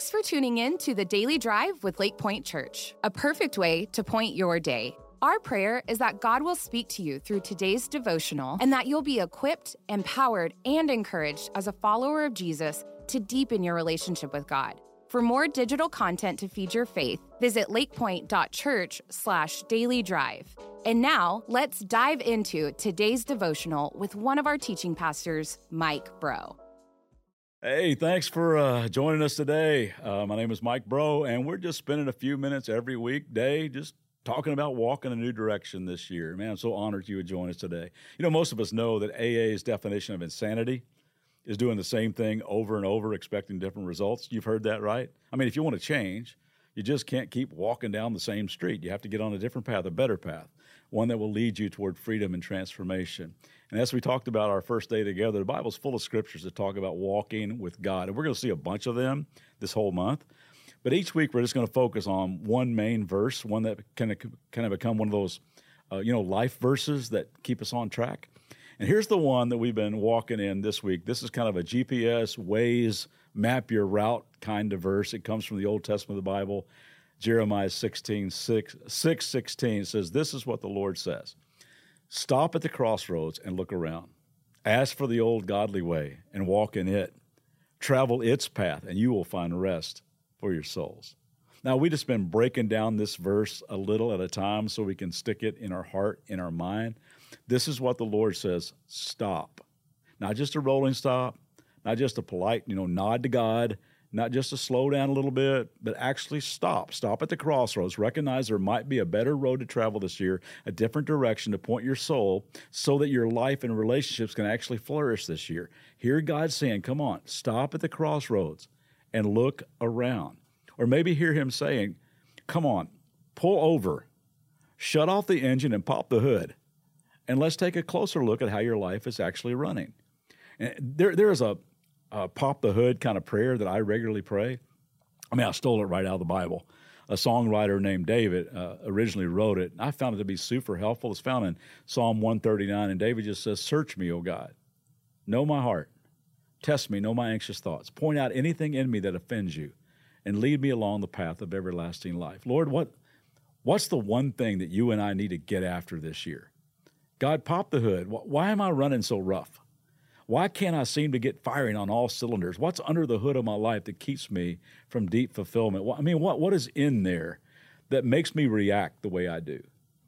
Thanks for tuning in to The Daily Drive with Lake Pointe Church, a perfect way to point your day. Our prayer is that God will speak to you through today's devotional and that you'll be equipped, empowered, and encouraged as a follower of Jesus to deepen your relationship with God. For more digital content to feed your faith, visit lakepointe.church/dailydrive. And now, let's dive into today's devotional with one of our teaching pastors, Mike Breaux. Hey, thanks for joining us today. My name is Mike Breaux, and we're just spending a few minutes every weekday just talking about walking a new direction this year. Man, I'm so honored you would join us today. You know, most of us know that AA's definition of insanity is doing the same thing over and over, expecting different results. You've heard that, right? I mean, if you want to change, you just can't keep walking down the same street. You have to get on a different path, a better path, one that will lead you toward freedom and transformation. And as we talked about our first day together, the Bible's full of scriptures that talk about walking with God. And we're going to see a bunch of them this whole month. But each week, we're just going to focus on one main verse, one that can kind of become one of those life verses that keep us on track. And here's the one that we've been walking in this week. This is kind of a GPS, Waze, map your route kind of verse. It comes from the Old Testament of the Bible. Jeremiah 6:16 says, this is what the Lord says. Stop at the crossroads and look around. Ask for the old godly way and walk in it. Travel its path and you will find rest for your souls. Now, we just been breaking down this verse a little at a time so we can stick it in our heart, in our mind. This is what the Lord says, stop. Not just a rolling stop, not just a polite, nod to God, not just to slow down a little bit, but actually stop. Stop at the crossroads. Recognize there might be a better road to travel this year, a different direction to point your soul so that your life and relationships can actually flourish this year. Hear God saying, come on, stop at the crossroads and look around. Or maybe hear him saying, come on, pull over, shut off the engine and pop the hood, and let's take a closer look at how your life is actually running. And there is a pop the hood kind of prayer that I regularly pray. I mean, I stole it right out of the Bible. A songwriter named David originally wrote it. I found it to be super helpful. It's found in Psalm 139, and David just says, search me, O God, know my heart, test me, know my anxious thoughts, point out anything in me that offends you, and lead me along the path of everlasting life. Lord, what's the one thing that you and I need to get after this year? God, pop the hood. Why am I running so rough? Why can't I seem to get firing on all cylinders? What's under the hood of my life that keeps me from deep fulfillment? What is in there that makes me react the way I do?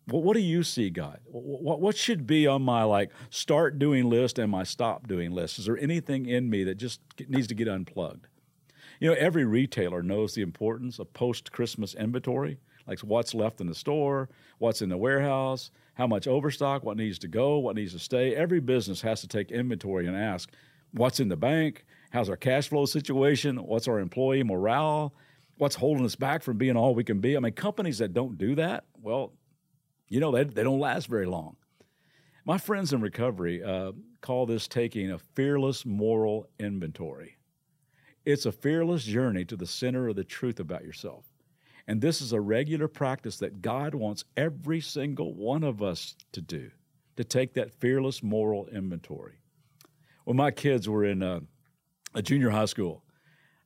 What do you see, God? What should be on my start doing list and my stop doing list? Is there anything in me that just needs to get unplugged? Every retailer knows the importance of post-Christmas inventory, like what's left in the store, what's in the warehouse, how much overstock, what needs to go, what needs to stay. Every business has to take inventory and ask, what's in the bank? How's our cash flow situation? What's our employee morale? What's holding us back from being all we can be? Companies that don't do that, they don't last very long. My friends in recovery call this taking a fearless moral inventory. It's a fearless journey to the center of the truth about yourself. And this is a regular practice that God wants every single one of us to do, to take that fearless moral inventory. When my kids were in a junior high school,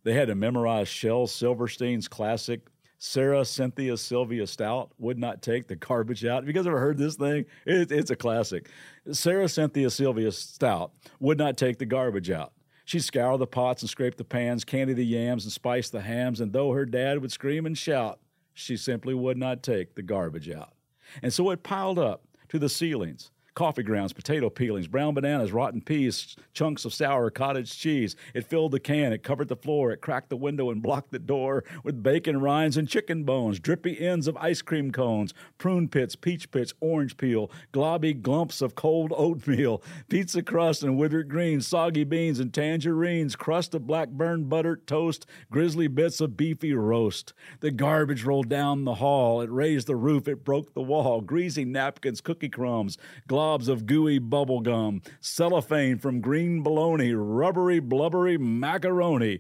they had to memorize Shel Silverstein's classic, Sarah Cynthia Sylvia Stout Would Not Take the Garbage Out. Have you guys ever heard this thing? It's a classic. Sarah Cynthia Sylvia Stout would not take the garbage out. She'd scour the pots and scrape the pans, candy the yams and spice the hams, and though her dad would scream and shout, she simply would not take the garbage out. And so it piled up to the ceilings, coffee grounds, potato peelings, brown bananas, rotten peas, chunks of sour cottage cheese. It filled the can, it covered the floor, it cracked the window and blocked the door with bacon rinds and chicken bones, drippy ends of ice cream cones, prune pits, peach pits, orange peel, globby glumps of cold oatmeal, pizza crust and withered greens, soggy beans and tangerines, crust of blackburn buttered toast, grizzly bits of beefy roast. The garbage rolled down the hall, it raised the roof, it broke the wall, greasy napkins, cookie crumbs, globs of gooey bubble gum, cellophane from green bologna, rubbery blubbery macaroni,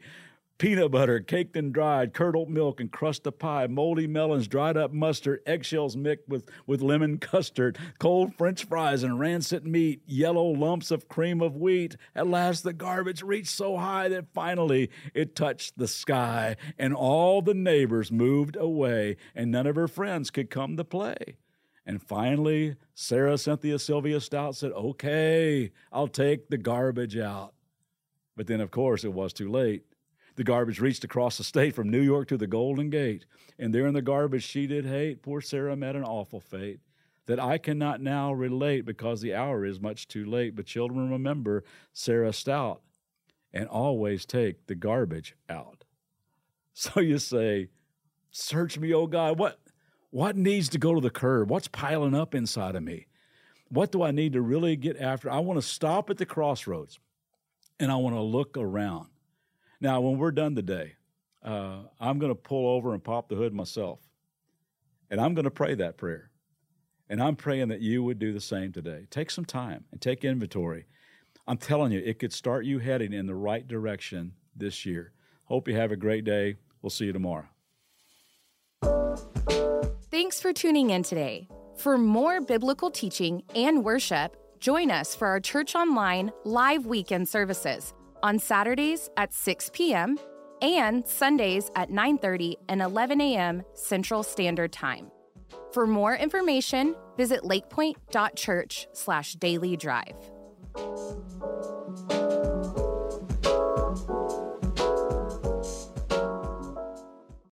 peanut butter, caked and dried, curdled milk and crust of pie, moldy melons, dried up mustard, eggshells mixed with lemon custard, cold French fries and rancid meat, yellow lumps of cream of wheat. At last the garbage reached so high that finally it touched the sky, and all the neighbors moved away, and none of her friends could come to play. And finally, Sarah Cynthia Sylvia Stout said, "Okay, I'll take the garbage out." But then, of course, it was too late. The garbage reached across the state from New York to the Golden Gate. And there in the garbage she did hate, poor Sarah met an awful fate that I cannot now relate because the hour is much too late. But children, remember Sarah Stout and always take the garbage out. So you say, "Search me, oh God, what needs to go to the curb? What's piling up inside of me? What do I need to really get after? I want to stop at the crossroads. And I want to look around." Now, when we're done today, I'm going to pull over and pop the hood myself. And I'm going to pray that prayer. And I'm praying that you would do the same today. Take some time and take inventory. I'm telling you, it could start you heading in the right direction this year. Hope you have a great day. We'll see you tomorrow. Thanks for tuning in today. For more biblical teaching and worship, join us for our Church Online live weekend services on Saturdays at 6 p.m. and Sundays at 9:30 and 11 a.m. Central Standard Time. For more information, visit lakepointe.church/dailydrive.